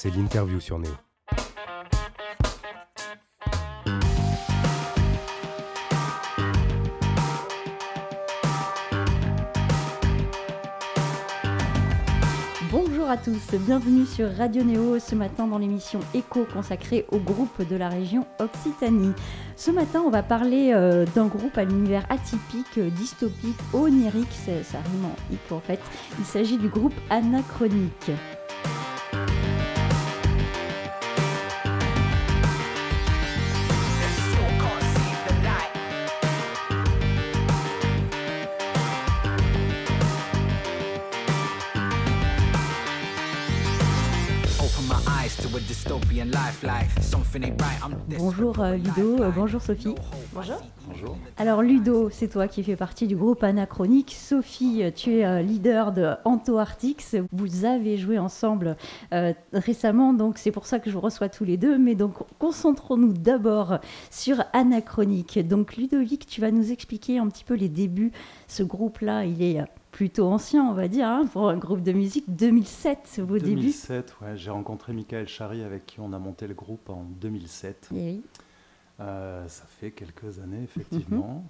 c'est l'interview sur Néo. Bonjour à tous, bienvenue sur Radio Néo ce matin dans l'émission Écho consacrée aux groupes de la région Occitanie. Ce matin, on va parler d'un groupe à l'univers atypique, dystopique, onirique, ça rime en hic en fait. Il s'agit du groupe Anachronik. Bonjour Ludo, bonjour Sophie. Bonjour. Alors Ludo, c'est toi qui fais partie du groupe Anachronik. Sophie, tu es leader de Antho Artics. Vous avez joué ensemble récemment, donc c'est pour ça que je vous reçois tous les deux. Mais donc concentrons-nous d'abord sur Anachronik. Donc Ludovic, tu vas nous expliquer un petit peu les débuts. Ce groupe-là, il est plutôt ancien, on va dire, hein, pour un groupe de musique. 2007, vos débuts. 2007, ouais, j'ai rencontré Mickaël Chary avec qui on a monté le groupe en 2007. Oui. Ça fait quelques années, effectivement.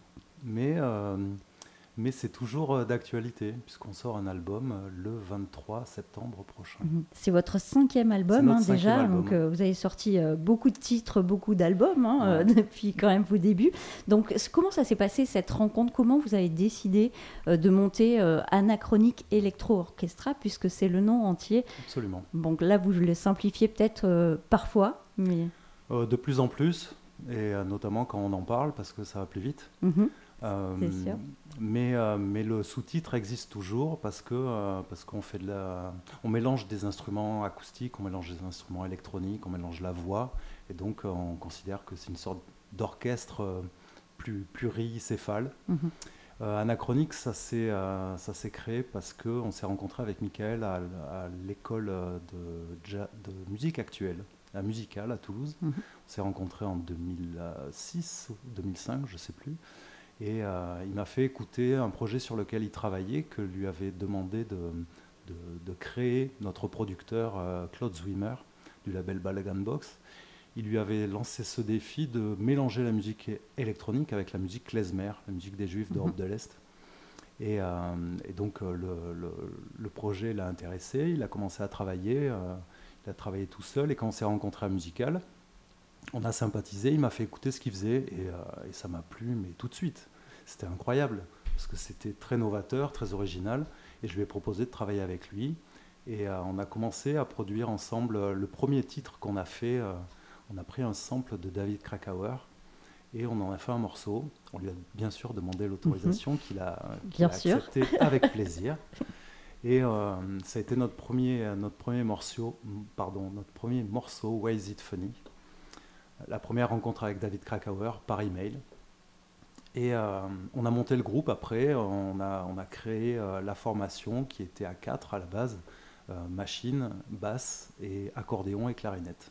Mais c'est toujours d'actualité, puisqu'on sort un album le 23 septembre prochain. C'est votre 5e album, hein, déjà. Album. Donc, vous avez sorti beaucoup de titres, beaucoup d'albums, hein, depuis quand même vos débuts. Donc, comment ça s'est passé, cette rencontre ? Comment vous avez décidé de monter Anachronik Electro-Orchestra, puisque c'est le nom entier ? Absolument. Donc là, vous le simplifiez peut-être parfois, mais... de plus en plus, et notamment quand on en parle, parce que ça va plus vite. C'est sûr. Mais le sous-titre existe toujours parce qu'on fait on mélange des instruments acoustiques, on mélange des instruments électroniques, on mélange la voix, et donc on considère que c'est une sorte d'orchestre plus pluricéphale. Anachronik, ça s'est créé parce qu'on s'est rencontré avec Mickaël à l'école de musique actuelle, la musicale à Toulouse. On s'est rencontré en 2006 ou 2005, je ne sais plus. Et il m'a fait écouter un projet sur lequel il travaillait, que lui avait demandé de créer notre producteur Claude Zwimmer du label Balagan Box. Il lui avait lancé ce défi de mélanger la musique électronique avec la musique klezmer, la musique des Juifs d'Europe de l'Est. Et donc le projet l'a intéressé, il a commencé à travailler, il a travaillé tout seul, et quand on s'est rencontrés à Musical, on a sympathisé, il m'a fait écouter ce qu'il faisait et ça m'a plu, mais tout de suite. C'était incroyable, parce que c'était très novateur, très original, et je lui ai proposé de travailler avec lui. Et on a commencé à produire ensemble le premier titre qu'on a fait. On a pris un sample de David Krakauer et on en a fait un morceau. On lui a bien sûr demandé l'autorisation, qu'il a acceptée avec plaisir. Et ça a été notre premier morceau, Why Is It Funny? La première rencontre avec David Krakauer par email. Et on a monté le groupe après, on a créé la formation qui était à 4 à la base, machine, basse, et accordéon et clarinette.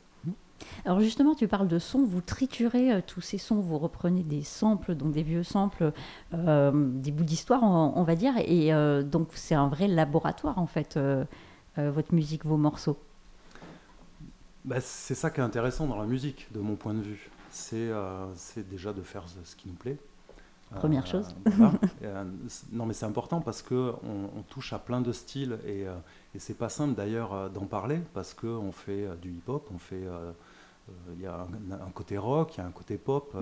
Alors justement, tu parles de sons, vous triturez tous ces sons, vous reprenez des samples, donc des vieux samples, des bouts d'histoire on va dire, et donc c'est un vrai laboratoire en fait, votre musique, vos morceaux. Bah, c'est ça qui est intéressant dans la musique, de mon point de vue. C'est déjà de faire ce qui nous plaît. Première chose. Voilà. Non, mais c'est important parce qu'on touche à plein de styles et c'est pas simple d'ailleurs d'en parler parce qu'on fait du hip-hop, on fait... Il y a un côté rock, il y a un côté pop,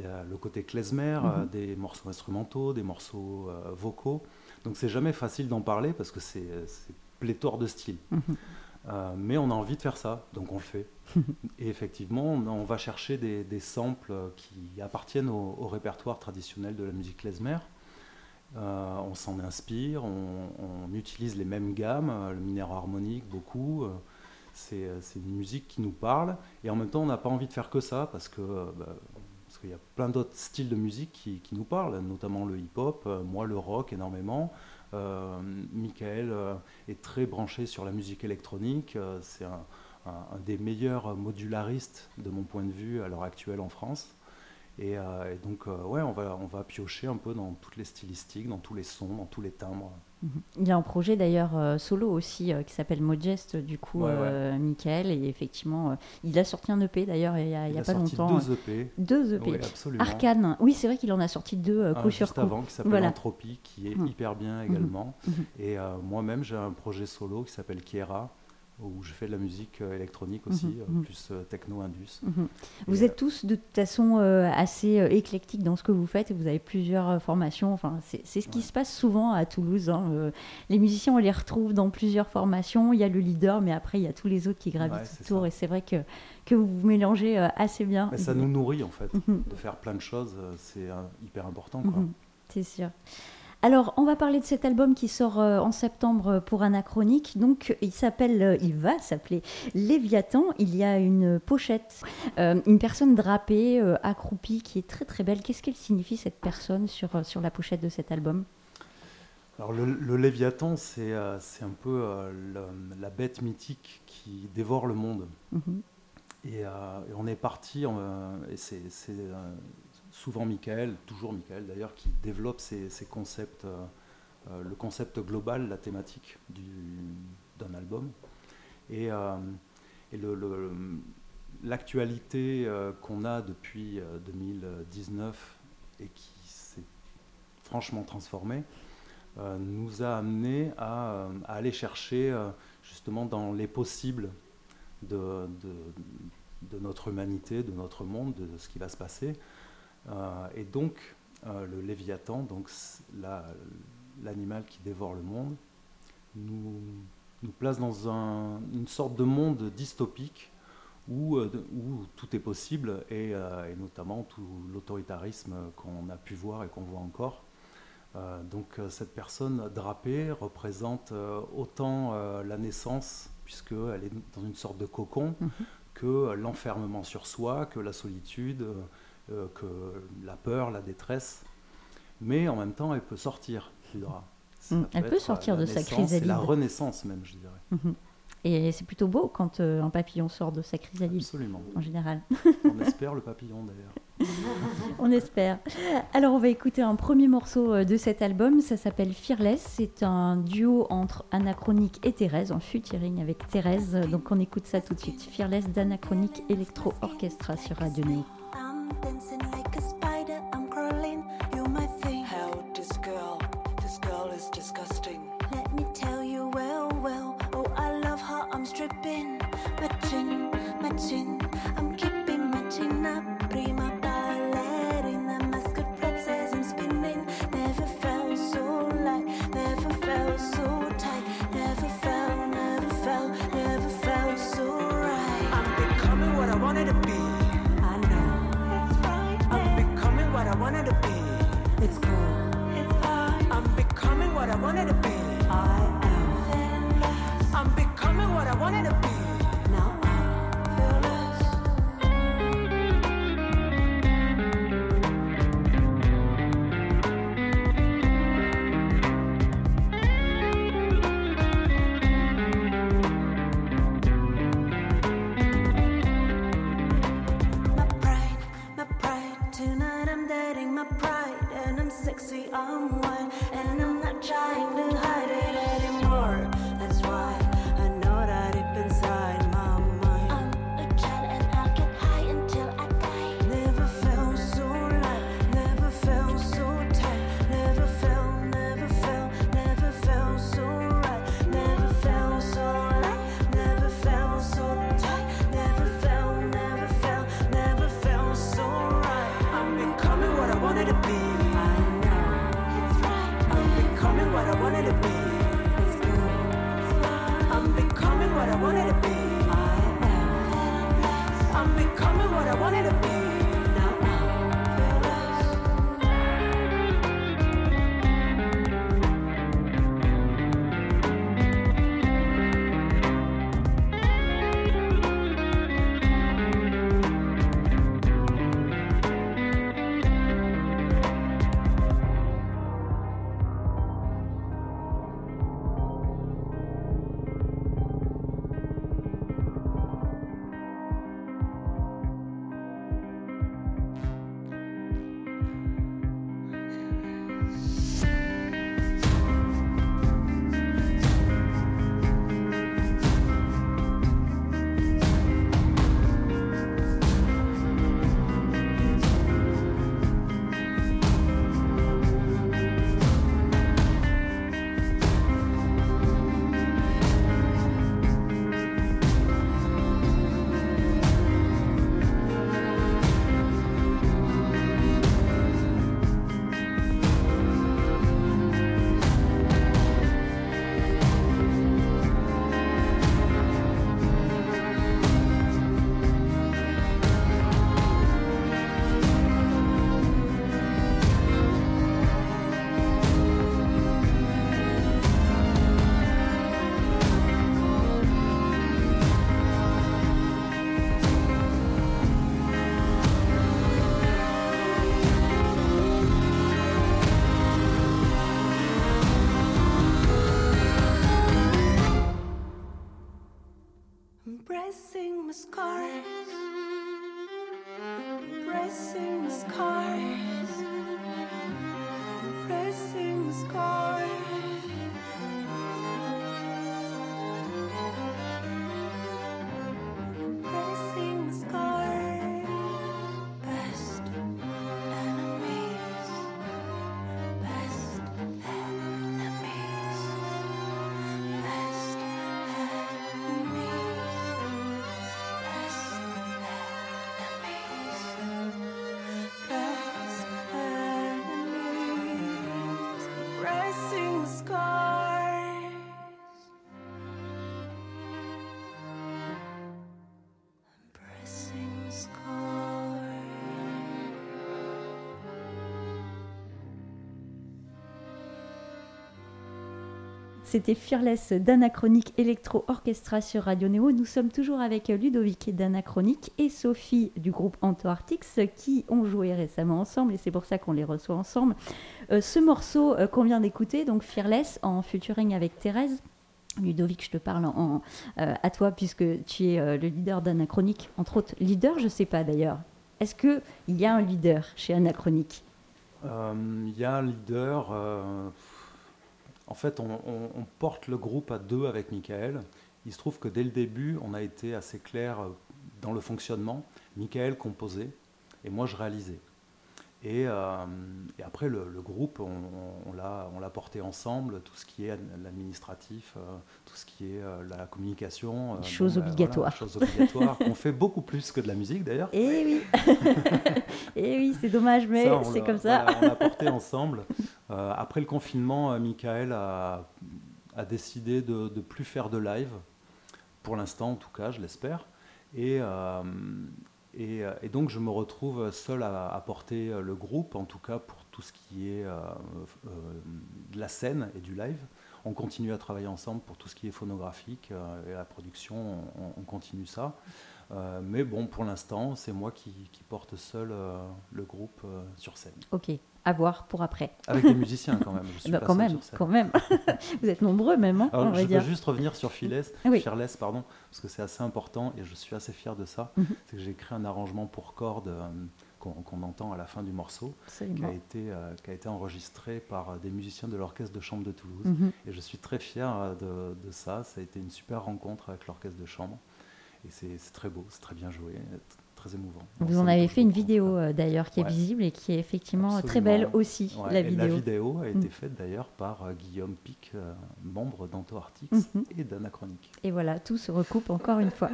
il y a le côté klezmer, des morceaux instrumentaux, des morceaux vocaux. Donc c'est jamais facile d'en parler parce que c'est pléthore de styles. Mais on a envie de faire ça, donc on le fait. Et effectivement, on va chercher des samples qui appartiennent au répertoire traditionnel de la musique klezmer. On s'en inspire, on utilise les mêmes gammes, le mineur harmonique beaucoup. C'est une musique qui nous parle. Et en même temps, on n'a pas envie de faire que ça, parce qu'il y a plein d'autres styles de musique qui nous parlent, notamment le hip-hop, moi le rock énormément. Mickaël est très branché sur la musique électronique, c'est un des meilleurs modularistes de mon point de vue à l'heure actuelle en France, et donc ouais, on va piocher un peu dans toutes les stylistiques, dans tous les sons, dans tous les timbres. Il y a un projet d'ailleurs solo aussi qui s'appelle Modgest, du coup, Mickaël. Et effectivement, il a sorti un EP d'ailleurs il n'y a pas longtemps. Il a sorti deux EP. Oui, absolument. Arcane. Oui, c'est vrai qu'il en a sorti deux coup sur coup. Juste avant, qui s'appelle Anthropie, qui est hyper bien également. Et moi-même, j'ai un projet solo qui s'appelle Kiera, où je fais de la musique électronique aussi, plus techno-indus. Vous êtes tous de toute façon assez éclectiques dans ce que vous faites, et vous avez plusieurs formations, enfin, c'est ce qui se passe souvent à Toulouse, hein. Les musiciens, on les retrouve dans plusieurs formations, il y a le leader, mais après il y a tous les autres qui gravitent autour, et c'est vrai que vous vous mélangez assez bien. Mais ça nous nourrit en fait, de faire plein de choses, c'est hyper important, quoi. C'est sûr. Alors, on va parler de cet album qui sort en septembre pour Anachronik. Donc, il va s'appeler Léviathan. Il y a une pochette, une personne drapée, accroupie, qui est très très belle. Qu'est-ce qu'elle signifie, cette personne, sur la pochette de cet album ? Alors, le Léviathan, c'est un peu la bête mythique qui dévore le monde. Et on est parti, et c'est souvent Mickaël, toujours Mickaël d'ailleurs, qui développe ces concepts, le concept global, la thématique d'un album. Et l'actualité qu'on a depuis 2019 et qui s'est franchement transformée, nous a amené à aller chercher justement dans les possibles de notre humanité, de notre monde, de ce qui va se passer. Et donc, le Léviathan, donc l'animal qui dévore le monde, nous place dans une sorte de monde dystopique où tout est possible, et notamment tout l'autoritarisme qu'on a pu voir et qu'on voit encore. Donc, cette personne drapée représente autant la naissance, puisqu'elle est dans une sorte de cocon, que l'enfermement sur soi, que la solitude, que la peur, la détresse, mais en même temps elle peut sortir du drap. Elle peut sortir de sa chrysalide. C'est la renaissance même, je dirais. Et c'est plutôt beau quand un papillon sort de sa chrysalide. Absolument. En général. On espère le papillon d'ailleurs. On espère. Alors on va écouter un premier morceau de cet album, ça s'appelle Fearless, c'est un duo entre Anachronik et Thérèse, en featuring avec Thérèse, donc on écoute ça tout de suite. Fearless d'Anachronik Electro-Orchestra sur Radio Néo. Dancing like a spider, I'm crawling, you're my thing. Hell, this girl is disgusting. Let me tell you well, oh I love her, I'm stripping. My chin, I'm keeping my chin up. Prima ballerina, masquerade princess, I'm spinning. Never felt so tight. Never felt so right. I'm becoming what I wanted to be. I wanted to be. It's cool. It's fine. I'm becoming what I wanted to be. I am fearless. I'm becoming what I wanted to be. Now I'm fearless. Pride, and I'm sexy, I'm wild, and I'm not trying to Embracing my scars, embracing my scars, embracing my scars. C'était Fearless d'Anachronik Electro-Orchestra sur Radio Néo. Nous sommes toujours avec Ludovic d'Anachronik et Sophie du groupe Antho Artics qui ont joué récemment ensemble et c'est pour ça qu'on les reçoit ensemble. Ce morceau qu'on vient d'écouter, donc Fearless en featuring avec Thérèse. Ludovic, je te parle à toi puisque tu es le leader d'Anachronik, entre autres leader, je ne sais pas d'ailleurs. Est-ce qu'il y a un leader chez Anachronik ? Il y a un leader... En fait, on porte le groupe à deux avec Mickaël. Il se trouve que dès le début, on a été assez clair dans le fonctionnement. Mickaël composait et moi, je réalisais. Et après, le groupe, on l'a porté ensemble, tout ce qui est l'administratif, tout ce qui est la communication. Chose obligatoire. Voilà, chose obligatoire, qu'on fait beaucoup plus que de la musique, d'ailleurs. Eh oui, c'est dommage, mais ça, c'est comme ça. Voilà, on l'a porté ensemble. Après le confinement, Mickaël a décidé de ne plus faire de live, pour l'instant en tout cas, je l'espère. Et donc je me retrouve seul à porter le groupe, en tout cas pour tout ce qui est de la scène et du live. On continue à travailler ensemble pour tout ce qui est phonographique et la production, on continue ça. Mais bon, pour l'instant, c'est moi qui porte seul le groupe sur scène. Ok. À voir pour après. Avec des musiciens quand même. Je suis quand même, quand même. Vous êtes nombreux même, hein, on va dire. Je veux juste revenir sur Fearless, pardon, parce que c'est assez important et je suis assez fier de ça. C'est que j'ai créé un arrangement pour cordes qu'on entend à la fin du morceau, qui a été enregistré par des musiciens de l'Orchestre de Chambre de Toulouse. Et je suis très fier de ça. Ça a été une super rencontre avec l'Orchestre de Chambre. Et c'est très beau, c'est très bien joué. Très émouvant. Vous en avez fait une vidéo d'ailleurs qui est visible et qui est effectivement très belle aussi. Ouais. La vidéo. La vidéo a été faite d'ailleurs par Guillaume Pic, membre d'Antho Artics et d'Anachronik. Et voilà, tout se recoupe encore une fois.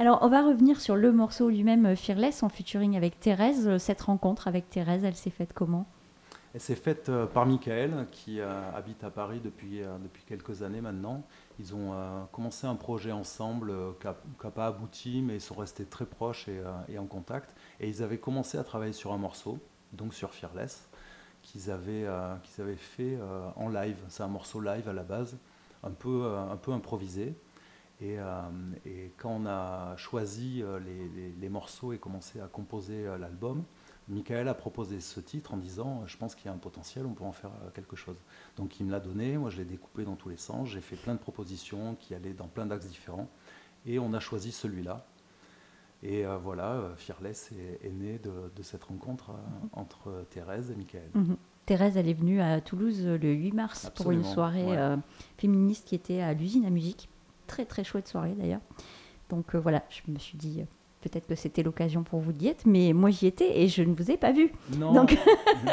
Alors on va revenir sur le morceau lui-même, Fearless, en featuring avec Thérèse. Cette rencontre avec Thérèse, elle s'est faite comment ? Elle s'est faite par Mickaël qui habite à Paris depuis quelques années maintenant. Ils ont commencé un projet ensemble qui n'a pas abouti, mais ils sont restés très proches et en contact. Et ils avaient commencé à travailler sur un morceau, donc sur Fearless, qu'ils avaient fait en live. C'est un morceau live à la base, un peu improvisé. Et quand on a choisi les morceaux et commencé à composer l'album, Mickaël a proposé ce titre en disant « Je pense qu'il y a un potentiel, on peut en faire quelque chose ». Donc il me l'a donné, moi je l'ai découpé dans tous les sens, j'ai fait plein de propositions qui allaient dans plein d'axes différents, et on a choisi celui-là. Et voilà, Fearless est né de cette rencontre entre Thérèse et Mickaël. Thérèse, elle est venue à Toulouse le 8 mars pour une soirée féministe qui était à l'usine à musique. Très très chouette soirée d'ailleurs. Donc voilà, je me suis dit... Peut-être que c'était l'occasion pour vous d'y être, mais moi j'y étais et je ne vous ai pas vu. Donc...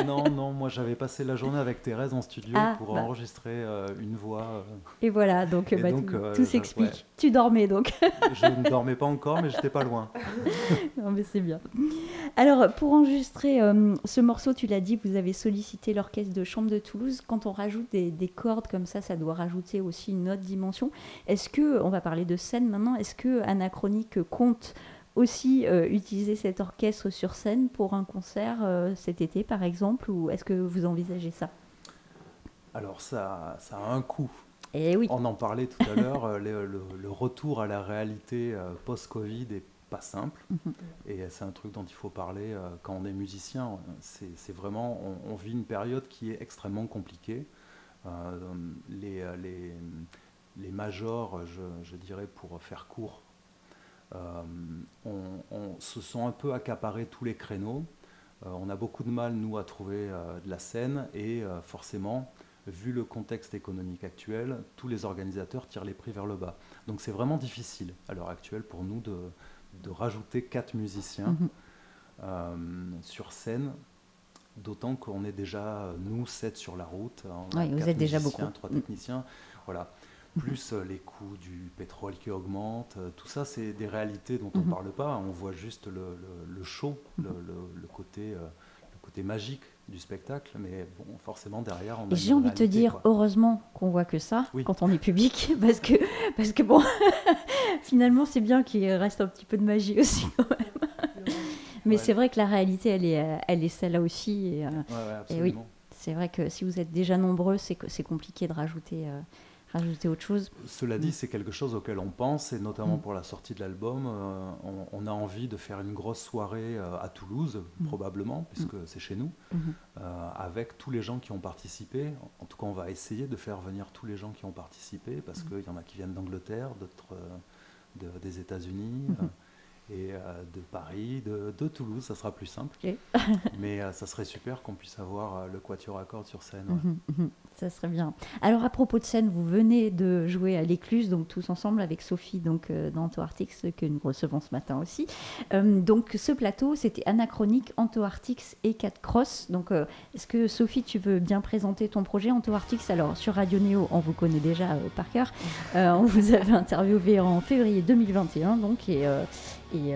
non, moi j'avais passé la journée avec Thérèse en studio pour enregistrer une voix. Et voilà, donc tout s'explique. Ouais. Tu dormais donc. Je ne dormais pas encore, mais j'étais pas loin. Non, mais c'est bien. Alors, pour enregistrer ce morceau, tu l'as dit, vous avez sollicité l'Orchestre de Chambre de Toulouse. Quand on rajoute des cordes comme ça, ça doit rajouter aussi une autre dimension. Est-ce que, on va parler de scène maintenant, est-ce que Anachronik compte aussi utiliser cet orchestre sur scène pour un concert cet été par exemple, ou est-ce que vous envisagez ça ? Alors ça a un coût. Et oui. On en parlait tout à l'heure, le retour à la réalité post-Covid est pas simple et c'est un truc dont il faut parler quand on est musicien. C'est vraiment, on vit une période qui est extrêmement compliquée. Les les majors, je dirais pour faire court, se sont un peu accaparés tous les créneaux. On a beaucoup de mal, nous, à trouver de la scène et forcément, vu le contexte économique actuel, tous les organisateurs tirent les prix vers le bas. Donc c'est vraiment difficile à l'heure actuelle pour nous de rajouter 4 musiciens sur scène, d'autant qu'on est déjà, nous, 7 sur la route. Oui, vous êtes déjà beaucoup. 3 techniciens, voilà. Plus les coûts du pétrole qui augmentent, tout ça, c'est des réalités dont on ne parle pas. On voit juste le show, le côté magique du spectacle, mais bon, forcément derrière. Et j'ai envie de te dire, heureusement qu'on voit que ça quand on est public, parce que bon, finalement, c'est bien qu'il reste un petit peu de magie aussi quand même. Mais c'est vrai que la réalité, elle est celle-là aussi. Et, absolument. Et oui, c'est vrai que si vous êtes déjà nombreux, c'est compliqué de rajouter. Rajouter autre chose. Cela dit, c'est quelque chose auquel on pense, et notamment pour la sortie de l'album, on a envie de faire une grosse soirée à Toulouse, probablement, puisque c'est chez nous, avec tous les gens qui ont participé. En tout cas, on va essayer de faire venir tous les gens qui ont participé, parce qu'il y en a qui viennent d'Angleterre, d'autres des États-Unis, et de Paris, de Toulouse, ça sera plus simple. Okay. Mais ça serait super qu'on puisse avoir le quatuor à cordes sur scène. Ouais. Ça serait bien. Alors à propos de scène, vous venez de jouer à l'Écluse, donc tous ensemble avec Sophie, donc d'Antho Artics, que nous recevons ce matin aussi. Donc ce plateau, c'était Anachronik, Antho Artics et 4 Cross. Donc est-ce que Sophie, tu veux bien présenter ton projet Antho Artics? Alors sur Radio Néo, on vous connaît déjà par cœur. On vous avait interviewé en février 2021, donc et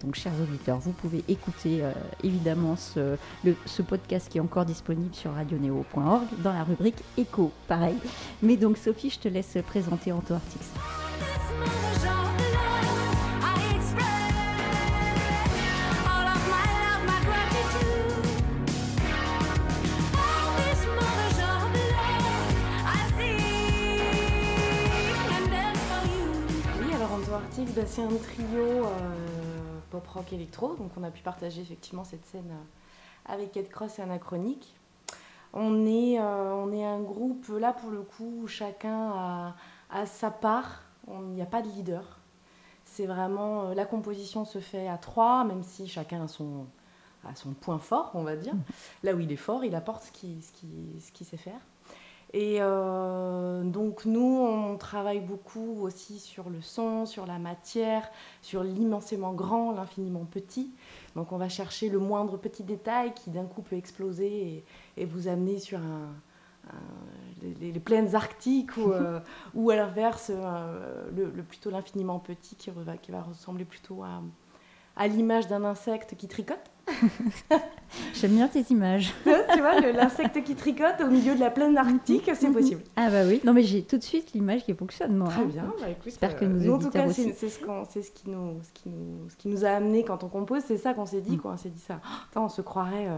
donc, chers auditeurs, vous pouvez écouter évidemment ce podcast qui est encore disponible sur radionéo.org dans la rubrique Écho, pareil. Mais donc, Sophie, je te laisse présenter Antho Artics. Ben c'est un trio pop rock électro, donc on a pu partager effectivement cette scène avec 4 Cross et Anachronik. On est un groupe là pour le coup où chacun a sa part, il n'y a pas de leader. C'est vraiment la composition se fait à 3, même si chacun a son point fort, on va dire. Là où il est fort, il apporte ce qu'il sait faire. Et donc nous, on travaille beaucoup aussi sur le son, sur la matière, sur l'immensément grand, l'infiniment petit. Donc on va chercher le moindre petit détail qui d'un coup peut exploser et vous amener sur les plaines arctiques ou à l'inverse, plutôt l'infiniment petit qui va ressembler plutôt à l'image d'un insecte qui tricote. J'aime bien tes images. Tu vois, l'insecte qui tricote au milieu de la plaine arctique, c'est possible. Ah bah oui, non mais j'ai tout de suite l'image qui fonctionne. Moi. Très bien, bah écoute, j'espère que nous auditeurs en tout cas, aussi. C'est ce qui nous a amené quand on compose, c'est ça qu'on s'est dit, quoi. On s'est dit ça, on se croirait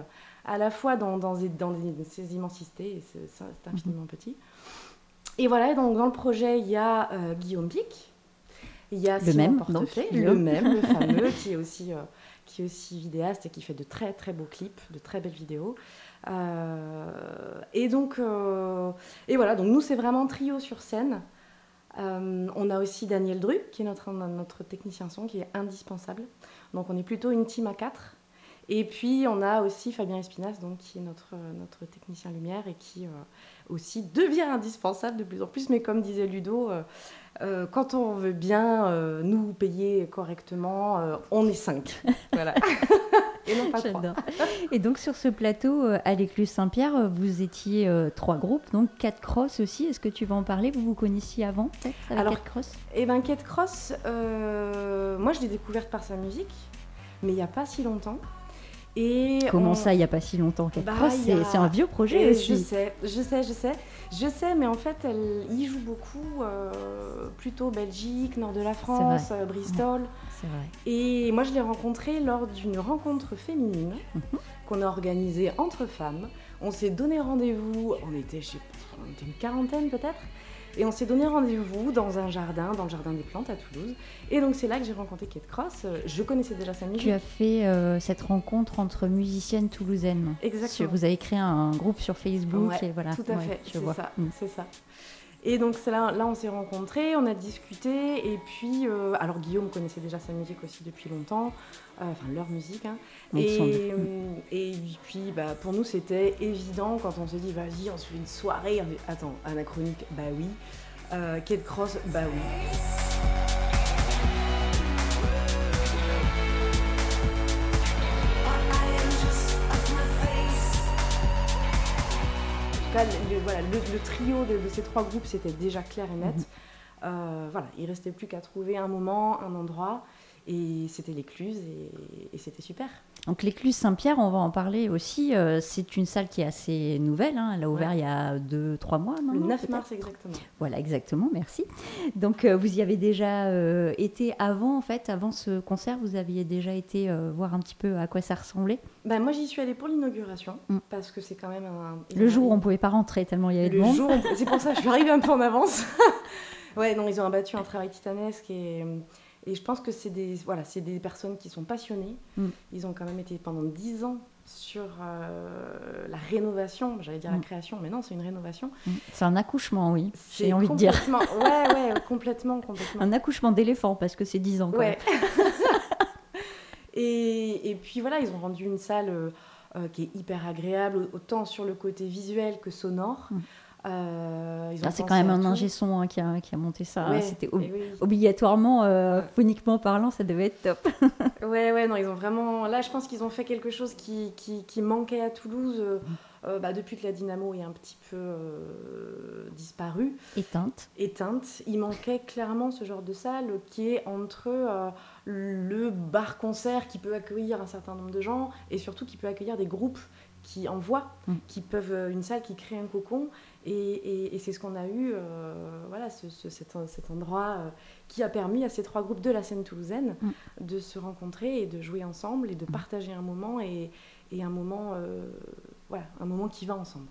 à la fois dans ces immensités, et c'est infiniment petit. Et voilà, donc dans le projet, il y a Guillaume Pic, il y a Simon Portefeuille, le fameux, qui est aussi vidéaste et qui fait de très très beaux clips, de très belles vidéos. Et voilà, donc nous c'est vraiment trio sur scène. On a aussi Daniel Dru, qui est notre technicien son, qui est indispensable. Donc on est plutôt une team à 4. Et puis on a aussi Fabien Espinasse, donc, qui est notre technicien lumière et qui aussi devient indispensable de plus en plus. Mais comme disait Ludo, quand on veut bien nous payer correctement, on est 5. Voilà. Et non pas 3. Et donc sur ce plateau, à l'Écluse Saint-Pierre, vous étiez 3 groupes, donc 4 Cross aussi. Est-ce que tu vas en parler? Vous vous connaissiez avant, peut-être, avec 4 Cross? Eh bien, 4 Cross, moi je l'ai découverte par sa musique, mais il n'y a pas si longtemps. Et comment ça, il n'y a pas si longtemps? 4 Cross, c'est un vieux projet aussi. Je sais, mais en fait, ils jouent beaucoup, plutôt Belgique, nord de la France, Bristol. C'est vrai. Et moi, je l'ai rencontré lors d'une rencontre féminine qu'on a organisée entre femmes. On s'est donné rendez-vous, on était une quarantaine peut-être, et on s'est donné rendez-vous dans le jardin des plantes à Toulouse. Et donc c'est là que j'ai rencontré 4 Cross. Je connaissais déjà sa musique. Tu as fait cette rencontre entre musiciennes toulousaines. Exactement. Vous avez créé un groupe sur Facebook. Ouais, et voilà. Tout à fait, c'est ça. Et donc là on s'est rencontrés, on a discuté, et puis alors Guillaume connaissait déjà sa musique aussi depuis longtemps, enfin leur musique, hein. Et puis bah, pour nous c'était évident quand on s'est dit vas-y on se fait une soirée, on dit, attends Anachronik bah oui, Kate Cross bah oui. Là, le trio de ces trois groupes, c'était déjà clair et net. Voilà, il ne restait plus qu'à trouver un moment, un endroit. Et c'était l'Écluse et c'était super. Donc l'Écluse Saint-Pierre, on va en parler aussi. C'est une salle qui est assez nouvelle. Hein. Elle a ouvert il y a 2-3 mois. Le 9 mars, exactement. Voilà, exactement, merci. Donc vous y avez déjà été avant, en fait, avant ce concert. Vous aviez déjà été voir un petit peu à quoi ça ressemblait. Ben, moi, j'y suis allée pour l'inauguration, parce que c'est quand même un... Le jour où on ne pouvait pas rentrer tellement il y avait de monde. C'est pour ça que je suis arrivée un peu en avance. Ouais, non, ils ont abattu un travail titanesque et je pense que c'est des personnes qui sont passionnées. Ils ont quand même été pendant 10 ans sur la rénovation, j'allais dire la création, mais non, c'est une rénovation. C'est un accouchement, oui, j'ai envie de dire. Ouais, complètement. Un accouchement d'éléphant, parce que c'est 10 ans quand même. Et puis voilà, ils ont rendu une salle qui est hyper agréable, autant sur le côté visuel que sonore. Ils ont c'est quand même un ingé son hein, qui a monté ça. Ouais, hein, c'était obligatoirement, phoniquement parlant, ça devait être top. Non, ils ont vraiment. Là, je pense qu'ils ont fait quelque chose qui manquait à Toulouse. Depuis que la Dynamo est un petit peu disparue. Éteinte. Il manquait clairement ce genre de salle qui est entre le bar-concert qui peut accueillir un certain nombre de gens et surtout qui peut accueillir des groupes qui envoient, qui peuvent, une salle qui crée un cocon. Et c'est ce qu'on a eu, cet endroit qui a permis à ces trois groupes de la scène toulousaine de se rencontrer et de jouer ensemble et de partager un moment et un moment... un moment qui va ensemble.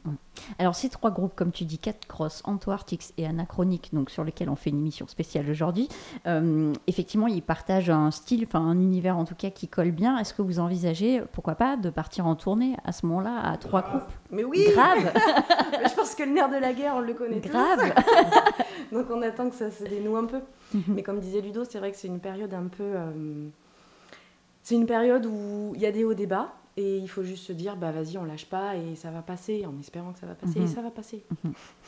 Alors, ces trois groupes, comme tu dis, 4 Cross, Antho Artics et Anachronik, donc sur lesquels on fait une émission spéciale aujourd'hui, effectivement, ils partagent un style, enfin un univers en tout cas qui colle bien. Est-ce que vous envisagez, pourquoi pas, de partir en tournée à ce moment-là à trois groupes ? Mais oui ! Grave Je pense que le nerf de la guerre, on le connaît Grave tous. Donc, on attend que ça se dénoue un peu. Mais comme disait Ludo, c'est vrai que c'est une période un peu... c'est une période où il y a des hauts débats. Et il faut juste se dire, vas-y, on lâche pas et ça va passer, en espérant que ça va passer. Et ça va passer.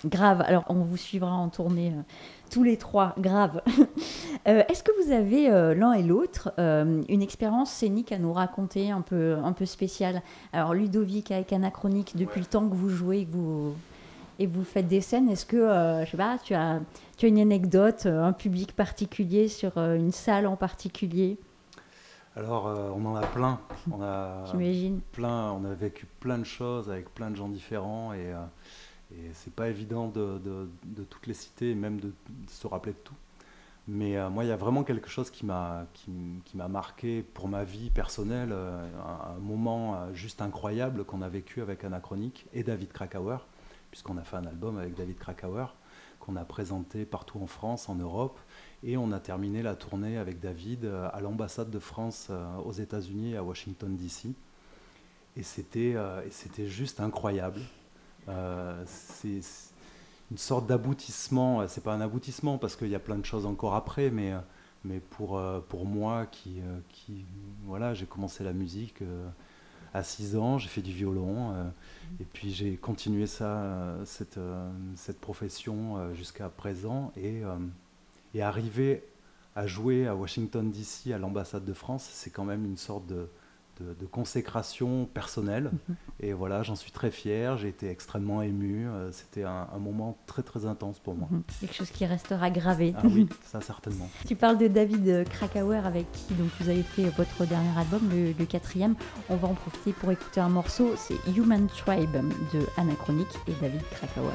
Grave. Alors, on vous suivra en tournée tous les trois. Grave. Est-ce que vous avez, l'un et l'autre, une expérience scénique à nous raconter un peu spéciale ? Alors, Ludovic, avec Anachronik, depuis le temps que vous jouez et que vous faites des scènes, est-ce que, je sais pas, tu as une anecdote, un public particulier sur une salle en particulier ? Alors, on en a plein. J'imagine. On a vécu plein de choses avec plein de gens différents et c'est pas évident de toutes les citer et même de se rappeler de tout. Mais moi, il y a vraiment quelque chose qui m'a marqué pour ma vie personnelle, un moment juste incroyable qu'on a vécu avec Anachronik et David Krakauer, puisqu'on a fait un album avec David Krakauer qu'on a présenté partout en France, en Europe. Et on a terminé la tournée avec David à l'ambassade de France aux États-Unis à Washington D.C. Et c'était juste incroyable. C'est une sorte d'aboutissement. C'est pas un aboutissement parce qu'il y a plein de choses encore après, mais pour moi qui voilà, j'ai commencé la musique à 6 ans, j'ai fait du violon et puis j'ai continué cette profession jusqu'à présent Et arriver à jouer à Washington D.C. à l'ambassade de France, c'est quand même une sorte de consécration personnelle. Et voilà, j'en suis très fier, j'ai été extrêmement ému. C'était un moment très très intense pour moi. Quelque chose qui restera gravé. Ah oui, ça certainement. Tu parles de David Krakauer avec qui donc vous avez fait votre dernier album, le 4e. On va en profiter pour écouter un morceau, c'est Human Tribe de Anachronik et David Krakauer.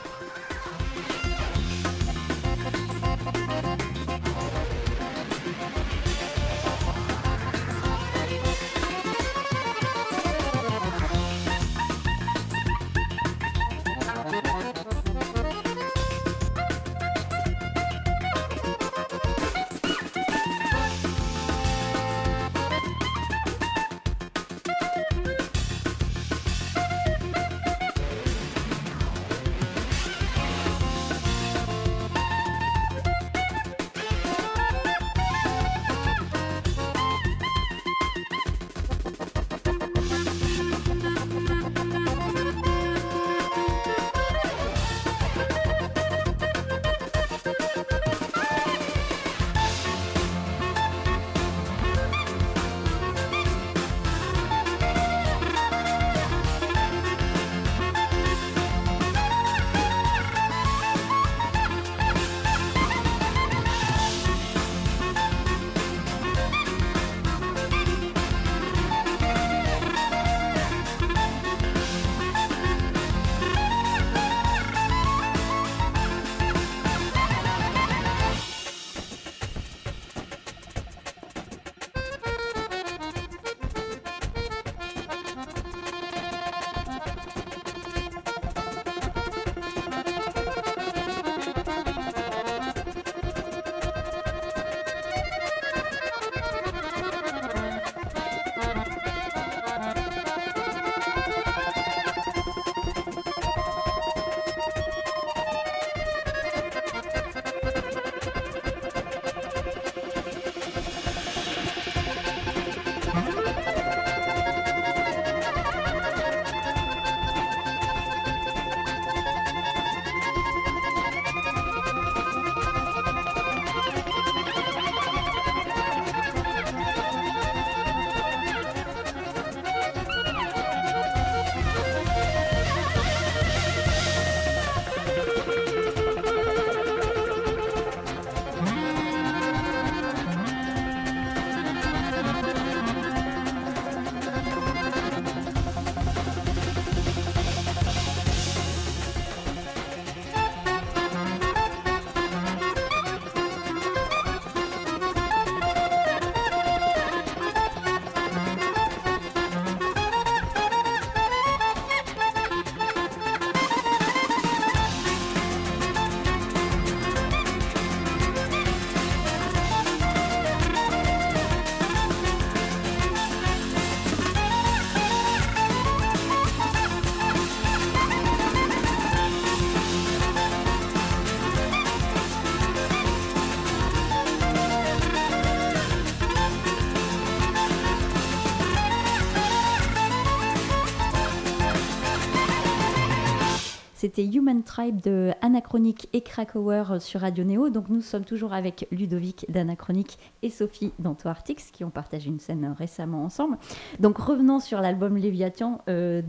C'était Human Tribe de Anachronik et Krakauer sur Radio Néo. Donc nous sommes toujours avec Ludovic d'Anachronik et Sophie d'Antho Artics qui ont partagé une scène récemment ensemble. Donc revenons sur l'album Léviathan,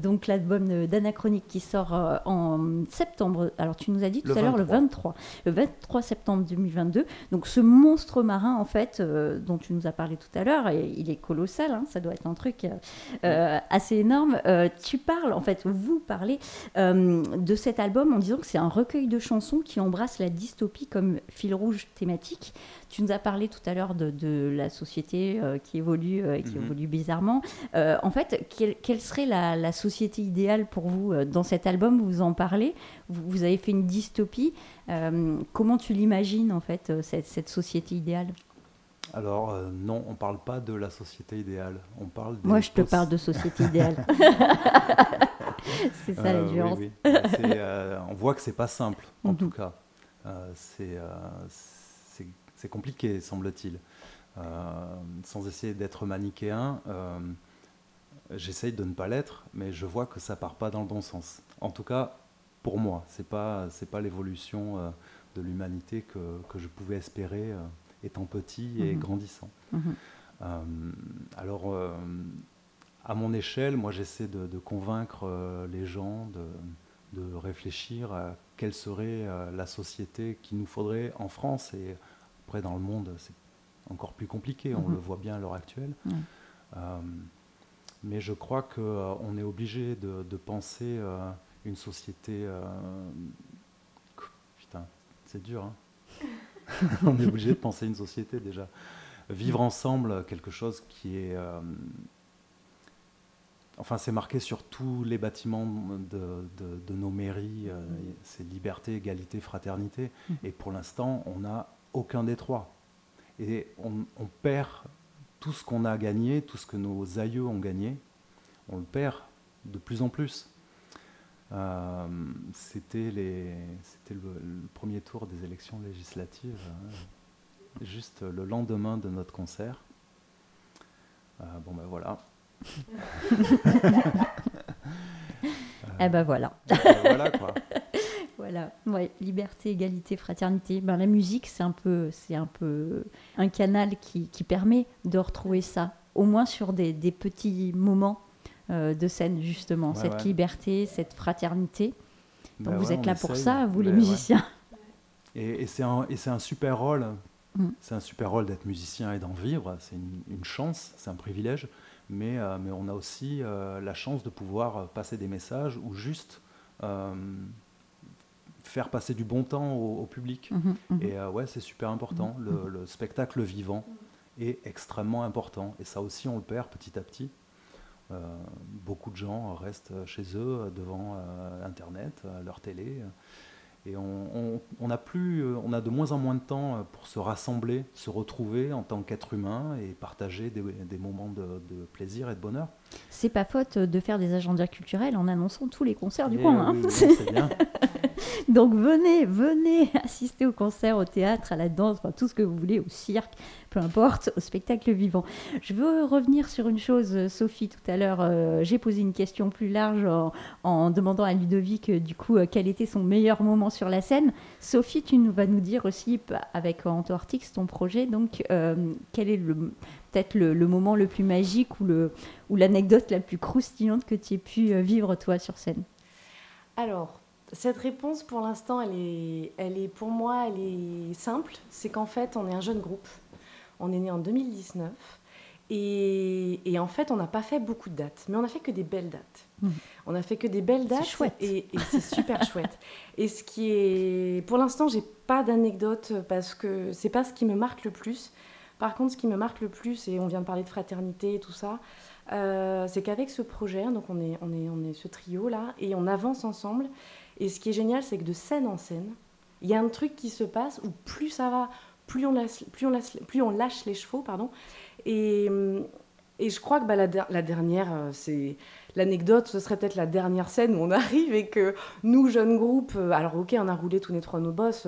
donc l'album d'Anachronik qui sort en septembre. Alors tu nous as dit tout à l'heure le 23 septembre 2022. Donc ce monstre marin en fait dont tu nous as parlé tout à l'heure, et il est colossal, hein, ça doit être un truc assez énorme. Vous parlez de cet album en disant que c'est un recueil de chansons qui embrasse la dystopie comme fil rouge thématique. Tu nous as parlé tout à l'heure de la société qui évolue bizarrement. En fait, quelle serait la société idéale pour vous? Dans cet album, vous en parlez, vous avez fait une dystopie. Comment tu l'imagines, en fait, cette société idéale? Alors, non, on ne parle pas de la société idéale. On parle Moi, je te parle de société idéale. C'est ça la différence. Oui. On voit que ce n'est pas simple, en tout cas. C'est compliqué, semble-t-il. Sans essayer d'être manichéen, j'essaye de ne pas l'être, mais je vois que ça ne part pas dans le bon sens. En tout cas, pour moi, c'est pas l'évolution de l'humanité que je pouvais espérer étant petit et grandissant. Alors, à mon échelle, moi j'essaie de convaincre les gens de réfléchir à quelle serait la société qu'il nous faudrait en France, et après dans le monde c'est encore plus compliqué, on le voit bien à l'heure actuelle. Mais je crois qu'on est obligé de penser une société... Putain, c'est dur, hein. On est obligé de penser une société déjà. Vivre ensemble, quelque chose qui est... Enfin, c'est marqué sur tous les bâtiments de nos mairies. C'est liberté, égalité, fraternité. Et pour l'instant, on n'a aucun des trois. Et on perd tout ce qu'on a gagné, tout ce que nos aïeux ont gagné. On le perd de plus en plus. C'était le premier tour des élections législatives, juste le lendemain de notre concert. Voilà. Voilà quoi. Voilà, ouais, liberté, égalité, fraternité. La musique, c'est un peu un canal qui permet de retrouver ça, au moins sur des petits moments de scène, justement, cette liberté, cette fraternité. Donc vous êtes là pour ça, vous les musiciens. Ouais. Et c'est un super rôle. C'est un super rôle d'être musicien et d'en vivre. C'est une chance, c'est un privilège. Mais on a aussi la chance de pouvoir passer des messages ou juste faire passer du bon temps au public. Et c'est super important. Le spectacle vivant est extrêmement important. Et ça aussi, on le perd petit à petit. Beaucoup de gens restent chez eux devant Internet, leur télé, et on a de moins en moins de temps pour se rassembler, se retrouver en tant qu'être humain et partager des moments de plaisir et de bonheur. C'est pas faute de faire des agendas culturels en annonçant tous les concerts du coin. Oui, c'est bien. Donc venez assister au concert, au théâtre, à la danse, enfin, tout ce que vous voulez, au cirque, peu importe, au spectacle vivant. Je veux revenir sur une chose, Sophie, tout à l'heure, j'ai posé une question plus large en demandant à Ludovic, du coup, quel était son meilleur moment sur la scène. Sophie, tu vas nous dire aussi, avec Antho Artics, ton projet, donc quel est peut-être le moment le plus magique ou l'anecdote la plus croustillante que tu aies pu vivre, toi, sur scène? Alors... cette réponse, pour l'instant, elle est simple. C'est qu'en fait, on est un jeune groupe. On est né en 2019. Et en fait, on n'a pas fait beaucoup de dates. Mais on n'a fait que des belles dates. On n'a fait que des belles dates. C'est chouette. Et c'est super chouette. Et ce qui est... pour l'instant, je n'ai pas d'anecdote parce que ce n'est pas ce qui me marque le plus. Par contre, ce qui me marque le plus, et on vient de parler de fraternité et tout ça, c'est qu'avec ce projet, donc on est ce trio-là, et on avance ensemble. Et ce qui est génial, c'est que de scène en scène, il y a un truc qui se passe où plus ça va, plus on lâche les chevaux, pardon. Et je crois que la dernière, c'est l'anecdote, ce serait peut-être la dernière scène où on arrive et que nous, jeunes groupes, alors ok, on a roulé tous les trois nos bosses,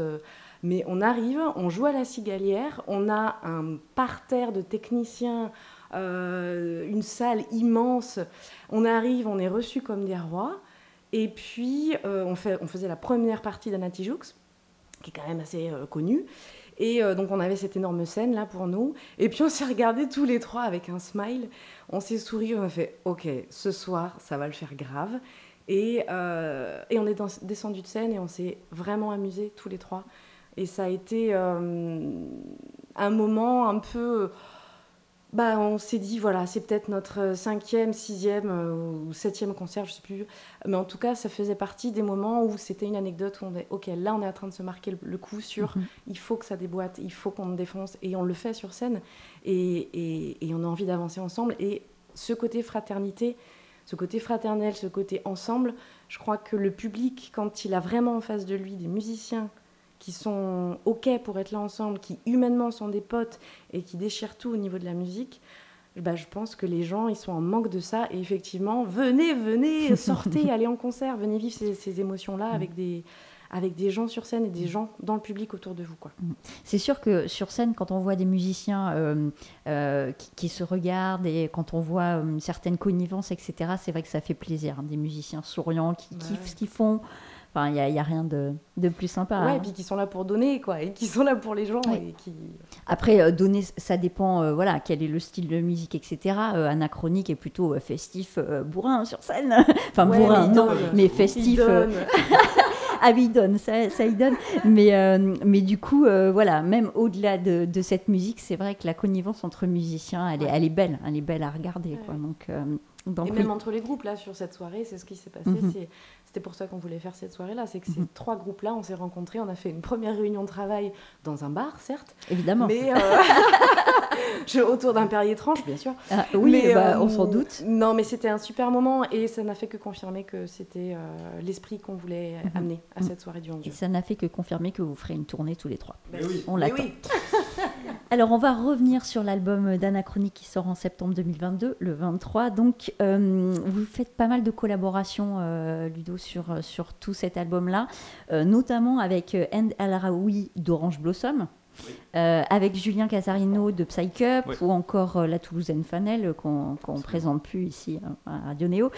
mais on arrive, on joue à la Cigalière, on a un parterre de techniciens, une salle immense, on arrive, on est reçus comme des rois. Et puis, on faisait la première partie d'Anatijoux, qui est quand même assez connue. Et donc, on avait cette énorme scène là pour nous. Et puis, on s'est regardés tous les trois avec un smile. On s'est souri, on a fait « Ok, ce soir, ça va le faire grave ». Et on est descendu de scène et on s'est vraiment amusés tous les trois. Et ça a été un moment un peu... Bah, on s'est dit, voilà, c'est peut-être notre 5e, 6e ou 7e concert, je ne sais plus. Mais en tout cas, ça faisait partie des moments où c'était une anecdote où on est, ok, là, on est en train de se marquer le coup sur il faut que ça déboîte, il faut qu'on défonce. Et on le fait sur scène. Et on a envie d'avancer ensemble. Et ce côté fraternité, ce côté fraternel, ce côté ensemble, je crois que le public, quand il a vraiment en face de lui des musiciens qui sont OK pour être là ensemble, qui humainement sont des potes et qui déchirent tout au niveau de la musique, bah, je pense que les gens, ils sont en manque de ça. Et effectivement, venez, sortez, allez en concert, venez vivre ces émotions-là avec des gens sur scène et des gens dans le public autour de vous, quoi. C'est sûr que sur scène, quand on voit des musiciens qui se regardent et quand on voit certaines connivences, etc., c'est vrai que ça fait plaisir, hein, des musiciens souriants qui kiffent ce qu'ils font. Enfin, il n'y a rien de plus sympa. Ouais, hein. Et puis qui sont là pour donner, quoi, et qui sont là pour les gens. Ouais. Et qui... Après, donner, ça dépend, voilà, quel est le style de musique, etc. Anachronique est plutôt festif, bourrin sur scène. Enfin, ouais, bourrin, mais non, mais festif. Ah oui, il donne, ça il donne. Mais du coup, voilà, même au-delà de cette musique, c'est vrai que la connivence entre musiciens, elle est belle à regarder, quoi. Donc, et même entre les groupes, là, sur cette soirée, c'est ce qui s'est passé. Mm-hmm. C'était pour ça qu'on voulait faire cette soirée-là. C'est que ces trois groupes-là, on s'est rencontrés, on a fait une première réunion de travail dans un bar, certes. Évidemment. Mais autour d'un Perrier tranche, bien sûr. Ah, oui, mais, on s'en doute. Non, mais c'était un super moment et ça n'a fait que confirmer que c'était l'esprit qu'on voulait amener à cette soirée du 11 juin. Et ça n'a fait que confirmer que vous ferez une tournée tous les trois. Mais oui. On l'attend. Mais oui. Alors, on va revenir sur l'album d'Anachronique qui sort en septembre 2022, le 23. Donc, vous faites pas mal de collaborations, Ludo, sur tout cet album-là, notamment avec Hend Al Raoui d'Orange Blossom, avec Julien Casarino de Psy Cup, ou encore la Toulousaine Fanel, qu'on ne présente plus ici à Radio Néo.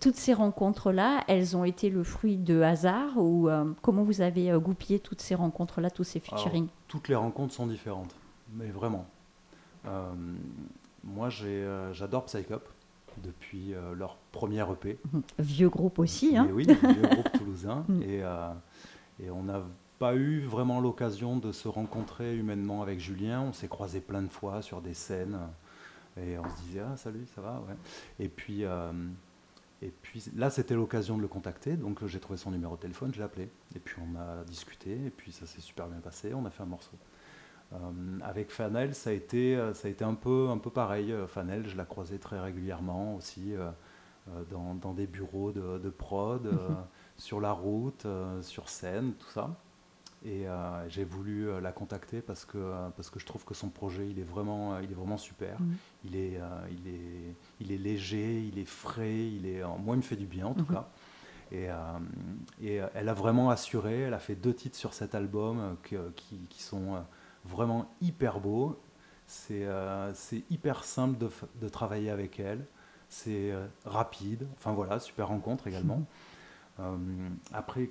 Toutes ces rencontres-là, elles ont été le fruit de hasard ou comment vous avez goupillé toutes ces rencontres-là, tous ces featuring? Alors, toutes les rencontres sont différentes. Mais vraiment, moi j'adore Psy Cup depuis leur premier EP. Vieux groupe aussi, hein. Mais oui, vieux groupe toulousain. Et on n'a pas eu vraiment l'occasion de se rencontrer humainement avec Julien. On s'est croisés plein de fois sur des scènes et on se disait « Ah, salut, ça va ?» Et puis là, c'était l'occasion de le contacter. Donc j'ai trouvé son numéro de téléphone, je l'ai appelé. Et puis on a discuté et puis ça s'est super bien passé. On a fait un morceau. Avec Fanel, ça a été un peu pareil. Fanel, je la croisais très régulièrement aussi dans des bureaux de prod, sur la route, sur scène, tout ça. Et j'ai voulu la contacter parce que je trouve que son projet, il est vraiment super. Mmh. Il est léger, il est frais, moi il me fait du bien en tout cas. Et elle a vraiment assuré. Elle a fait 2 titres sur cet album qui sont vraiment hyper beau, c'est hyper simple de travailler avec elle, c'est rapide, enfin voilà, super rencontre également. Après,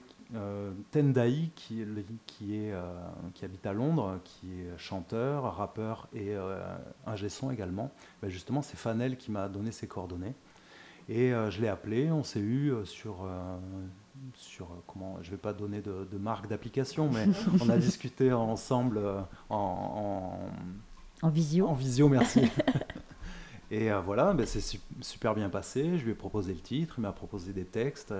Tendai, qui habite à Londres, qui est chanteur, rappeur et ingé son également, ben justement c'est Fanel qui m'a donné ses coordonnées, et je l'ai appelé, on s'est eu sur comment, je ne vais pas donner de marque d'application, mais on a discuté ensemble en visio. En visio, merci. Et voilà, ben, c'est super bien passé. Je lui ai proposé le titre, il m'a proposé des textes,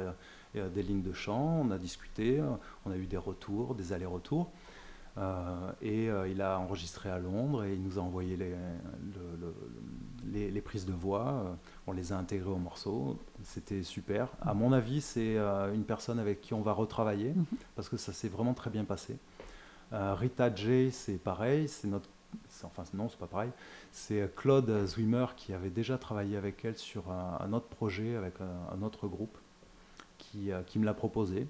des lignes de chant. On a discuté, on a eu des retours, des allers-retours. Et il a enregistré à Londres et il nous a envoyé les prises de voix, on les a intégrées au morceau, c'était super. À mon avis, c'est une personne avec qui on va retravailler parce que ça s'est vraiment très bien passé. Rita J, c'est pareil, c'est pas pareil. C'est Claude Zwimmer qui avait déjà travaillé avec elle sur un autre projet avec un autre groupe qui me l'a proposé.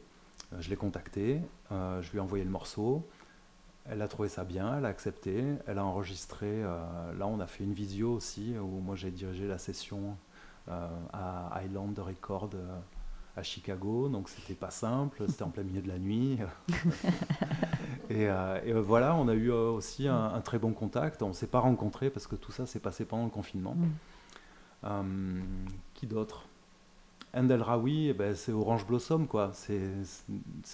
Je l'ai contacté, je lui ai envoyé le morceau. Elle a trouvé ça bien, elle a accepté, elle a enregistré. Là, on a fait une visio aussi, où moi j'ai dirigé la session à Island Record à Chicago, donc c'était pas simple, c'était en plein milieu de la nuit. Et voilà, on a eu aussi un très bon contact. On s'est pas rencontrés parce que tout ça s'est passé pendant le confinement. Qui d'autre? Hend Al Raoui, eh ben, c'est Orange Blossom, quoi. C'est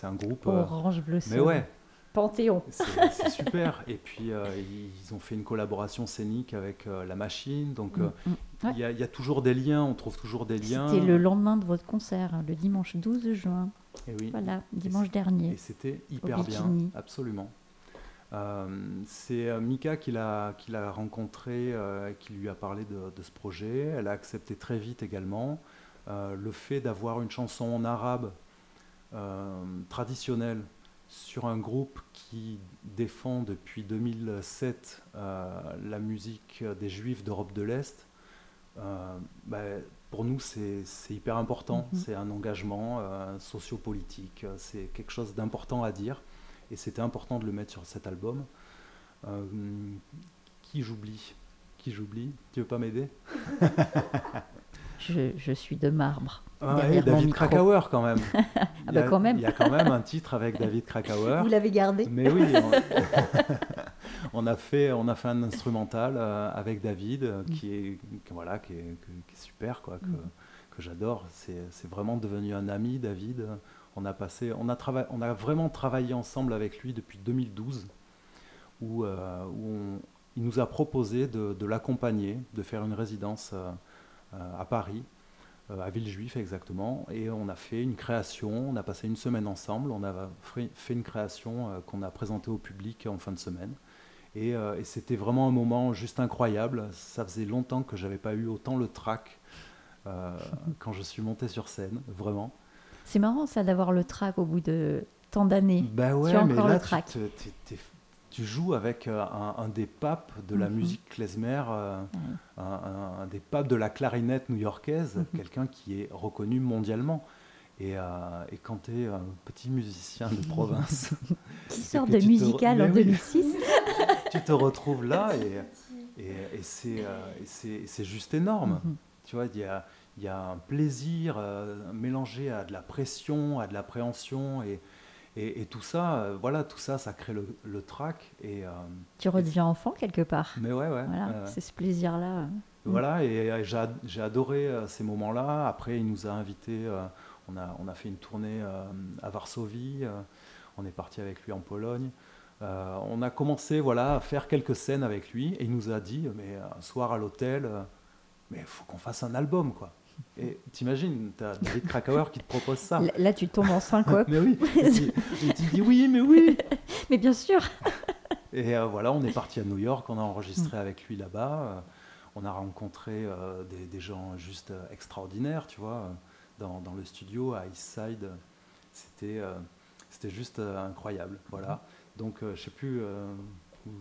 un groupe... Orange Blossom. Mais ouais. Panthéon. C'est super. Et puis, ils ont fait une collaboration scénique avec La Machine. Donc, il y a toujours des liens, on trouve toujours des liens. C'était le lendemain de votre concert, hein, le dimanche 12 juin. Et oui. Voilà, dimanche dernier. Et c'était hyper bien, absolument. C'est Mika qui l'a rencontré, qui lui a parlé de ce projet. Elle a accepté très vite également. Le fait d'avoir une chanson en arabe traditionnelle sur un groupe qui défend depuis 2007 la musique des Juifs d'Europe de l'Est, bah, pour nous c'est hyper important, c'est un engagement sociopolitique, c'est quelque chose d'important à dire et c'était important de le mettre sur cet album. Qui j'oublie ? Tu veux pas m'aider ? Je suis de marbre. Ah oui, David Krakauer quand même. Il y a quand même un titre avec David Krakauer. Vous l'avez gardé. Mais oui. On a fait un instrumental avec David qui est super quoi, que j'adore. C'est vraiment devenu un ami, David. On a vraiment travaillé ensemble avec lui depuis 2012 où il nous a proposé de l'accompagner, de faire une résidence à Paris, à Villejuif exactement, et on a fait une création, on a passé une semaine ensemble, on a fait une création qu'on a présentée au public en fin de semaine, et c'était vraiment un moment juste incroyable. Ça faisait longtemps que je n'avais pas eu autant le trac quand je suis monté sur scène, vraiment. C'est marrant ça d'avoir le trac au bout de tant d'années, le trac. Tu joues avec un des papes de la musique klezmer, un des papes de la clarinette new-yorkaise, quelqu'un qui est reconnu mondialement. Et quand tu es un petit musicien de province... qui sort de musical en 2006. Tu te retrouves là et c'est juste énorme. Tu vois, il y a un plaisir mélangé à de la pression, à de l'appréhension Et tout ça, ça crée le trac. Tu redeviens enfant quelque part. Mais ouais. Voilà, c'est ce plaisir-là. Voilà, et j'ai adoré ces moments-là. Après, il nous a invités, on a fait une tournée à Varsovie, on est parti avec lui en Pologne. On a commencé à faire quelques scènes avec lui, et il nous a dit, mais un soir à l'hôtel, mais il faut qu'on fasse un album, quoi. Et t'imagines, t'as David Krakauer qui te propose ça. Là, tu tombes en syncope. Mais oui, et tu dis oui. Mais bien sûr. Et on est parti à New York, on a enregistré avec lui là-bas. On a rencontré des gens juste extraordinaires, tu vois, dans le studio à East Side. C'était juste incroyable, voilà. Donc, je sais plus...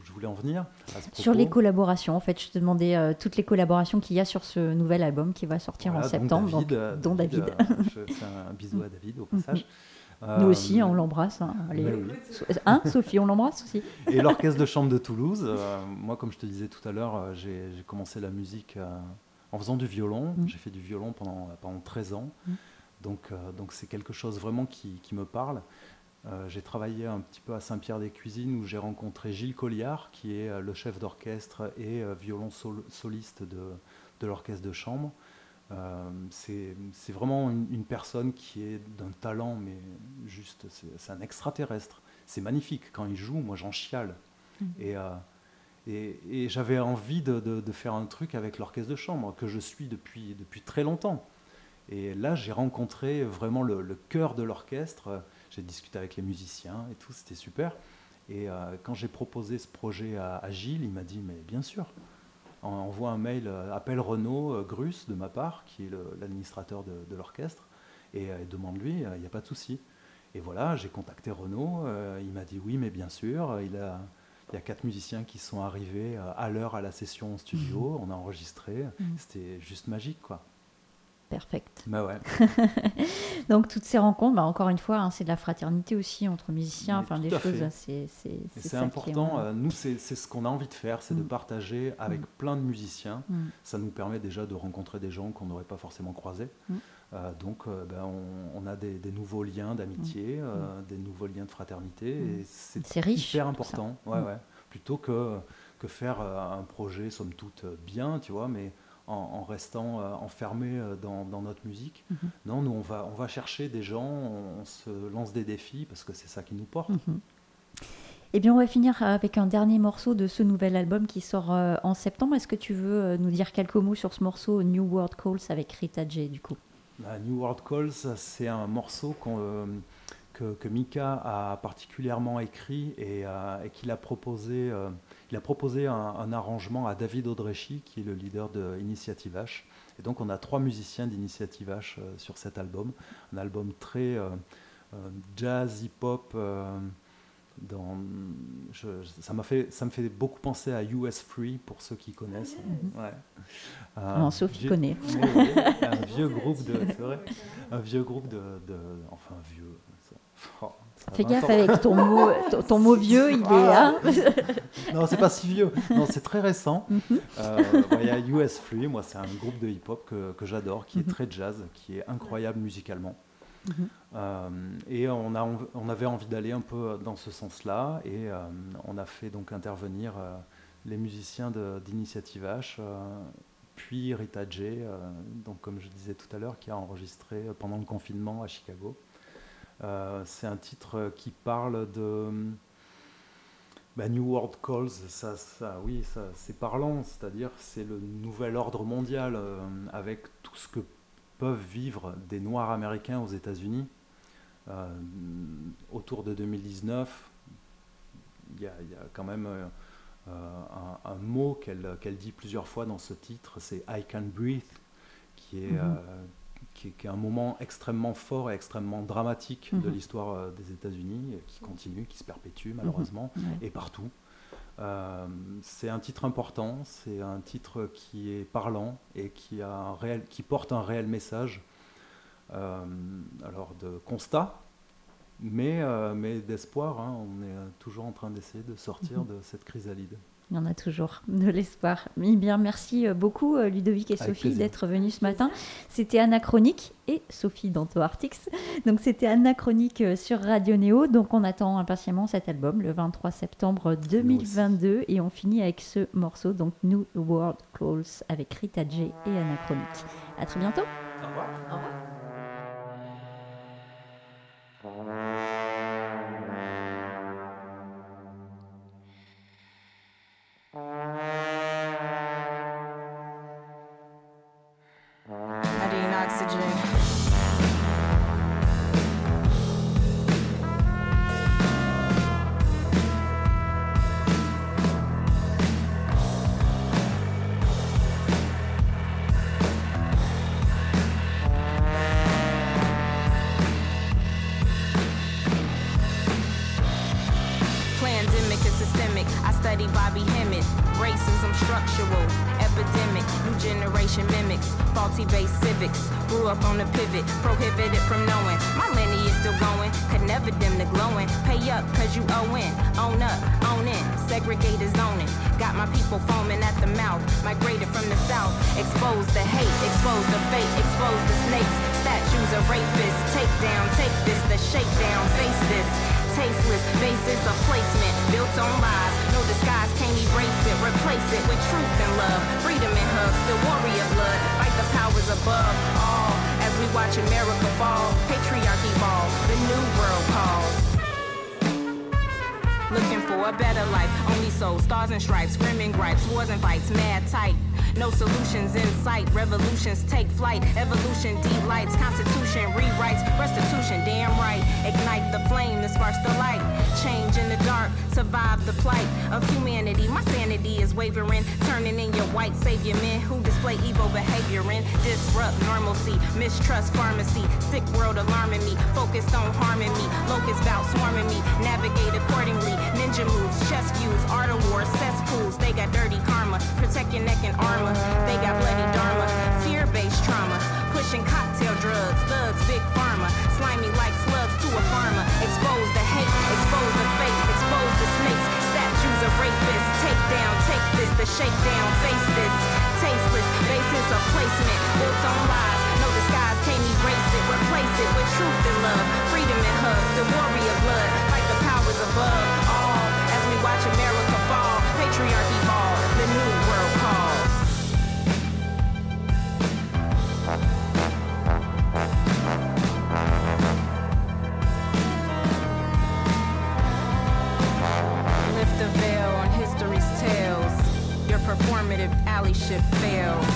je voulais en venir à ce propos. Sur les collaborations, en fait, je te demandais toutes les collaborations qu'il y a sur ce nouvel album qui va sortir en septembre, dont David. Je fais un bisou à David, au passage. Nous aussi, on l'embrasse. Hein, Sophie, on l'embrasse aussi. Et l'Orchestre de Chambre de Toulouse. Moi, comme je te disais tout à l'heure, j'ai commencé la musique en faisant du violon. J'ai fait du violon pendant 13 ans. Donc, c'est quelque chose vraiment qui me parle. J'ai travaillé un petit peu à Saint-Pierre-des-Cuisines où j'ai rencontré Gilles Colliard qui est le chef d'orchestre et violon soliste de l'orchestre de chambre. C'est vraiment une personne qui est d'un talent, mais juste, c'est un extraterrestre. C'est magnifique, quand il joue, moi j'en chiale. Et j'avais envie de faire un truc avec l'orchestre de chambre que je suis depuis très longtemps. Et là j'ai rencontré vraiment le cœur de l'orchestre. J'ai discuté avec les musiciens et tout, c'était super. Et quand j'ai proposé ce projet à Gilles, il m'a dit, mais bien sûr, envoie un mail, appelle Renaud Grus de ma part, qui est l'administrateur de l'orchestre, et demande-lui, il n'y a pas de souci. Et voilà, j'ai contacté Renaud, il m'a dit oui, mais bien sûr. Il y a 4 musiciens qui sont arrivés à l'heure à la session en studio, on a enregistré, c'était juste magique, quoi. Perfect. Bah ouais. Donc toutes ces rencontres, encore une fois, c'est de la fraternité aussi entre musiciens, des choses assez... C'est important, nous c'est ce qu'on a envie de faire, c'est de partager avec plein de musiciens, ça nous permet déjà de rencontrer des gens qu'on n'aurait pas forcément croisés, Donc on a des nouveaux liens d'amitié, des nouveaux liens de fraternité, et c'est riche, hyper important. Ouais. Plutôt que faire un projet somme toute bien, tu vois, mais en restant enfermé dans notre musique. Non, nous on va chercher des gens, on se lance des défis parce que c'est ça qui nous porte. Eh bien, on va finir avec un dernier morceau de ce nouvel album qui sort en septembre. Est-ce que tu veux nous dire quelques mots sur ce morceau New World Calls avec Rita J, du coup? New World Calls, c'est un morceau que Mika a particulièrement écrit et qu'il a proposé. Il a proposé un arrangement à David Audrechi, qui est le leader de Initiative H. Et donc, on a 3 musiciens d'Initiative H sur cet album. Un album très jazz, hip-hop. Ça me fait beaucoup penser à US Fluid, pour ceux qui connaissent. Sophie connaît. Un vieux groupe. Fais gaffe avec ton mot vieux, il est là. Non, c'est pas si vieux. Non, c'est très récent. Il y a US Fluid, moi, c'est un groupe de hip-hop que j'adore, qui est très jazz, qui est incroyable musicalement. Et on avait envie d'aller un peu dans ce sens-là, et on a fait donc intervenir les musiciens d'Initiative H, puis Rita J, donc comme je disais tout à l'heure, qui a enregistré pendant le confinement à Chicago. C'est un titre qui parle de New World Calls, ça, c'est parlant, c'est-à-dire c'est le nouvel ordre mondial avec tout ce que peuvent vivre des Noirs américains aux États-Unis. Autour de 2019, il y a quand même un mot qu'elle dit plusieurs fois dans ce titre, c'est « I can breathe », qui est un moment extrêmement fort et extrêmement dramatique de l'histoire des États-Unis, qui continue, qui se perpétue malheureusement, et partout. C'est un titre important, c'est un titre qui est parlant et qui porte un réel message de constat, mais d'espoir. On est toujours en train d'essayer de sortir de cette chrysalide. Il y en a toujours de l'espoir. Eh bien, merci beaucoup Ludovic et Sophie d'être venus ce matin. C'était Anachronik et Sophie d'Antho Artics. Donc c'était Anachronik sur Radio Néo. Donc on attend impatiemment cet album le 23 septembre 2022 et on finit avec ce morceau, donc New World Calls avec Rita J et Anachronik. À très bientôt. Au revoir. Au revoir. Mistrust pharmacy, sick world alarming me, focused on harming me, locust bouts swarming me, navigate accordingly, ninja moves, chess views, art of war, cesspools, they got dirty karma, protect your neck and armor, they got bloody dharma, fear-based trauma, pushing cocktail drugs, thugs, big pharma, slimy like slugs to a farmer, expose the hate, expose the fake, expose the snakes, statues of rapists, take down, take this, the shakedown, face this, tasteless, basis of placement, built on lies, no skies, can't erase it, replace it with truth and love, freedom and hugs, the warrior blood, like the powers above, all, as we watch America fall, patriarchy fall, the new world calls. Lift the veil on history's tales, your performative allyship fails.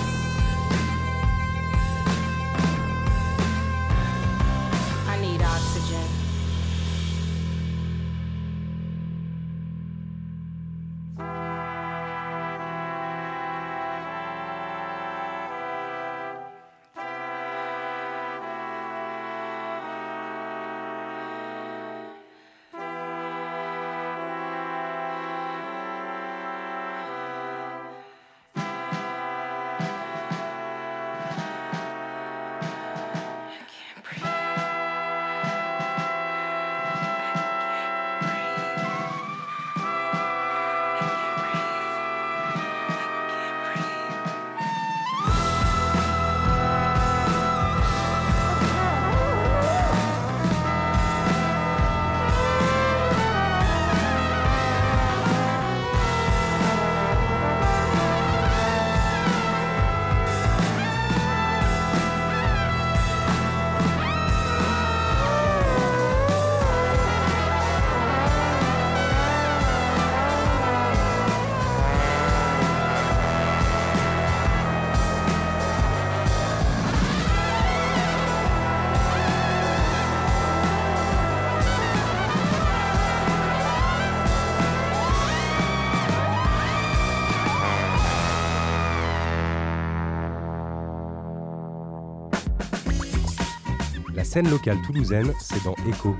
Scène locale toulousaine, c'est dans Echo.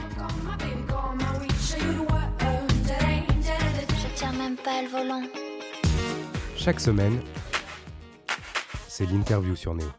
Je tire même pas le volant. Chaque semaine, c'est l'interview sur Néo.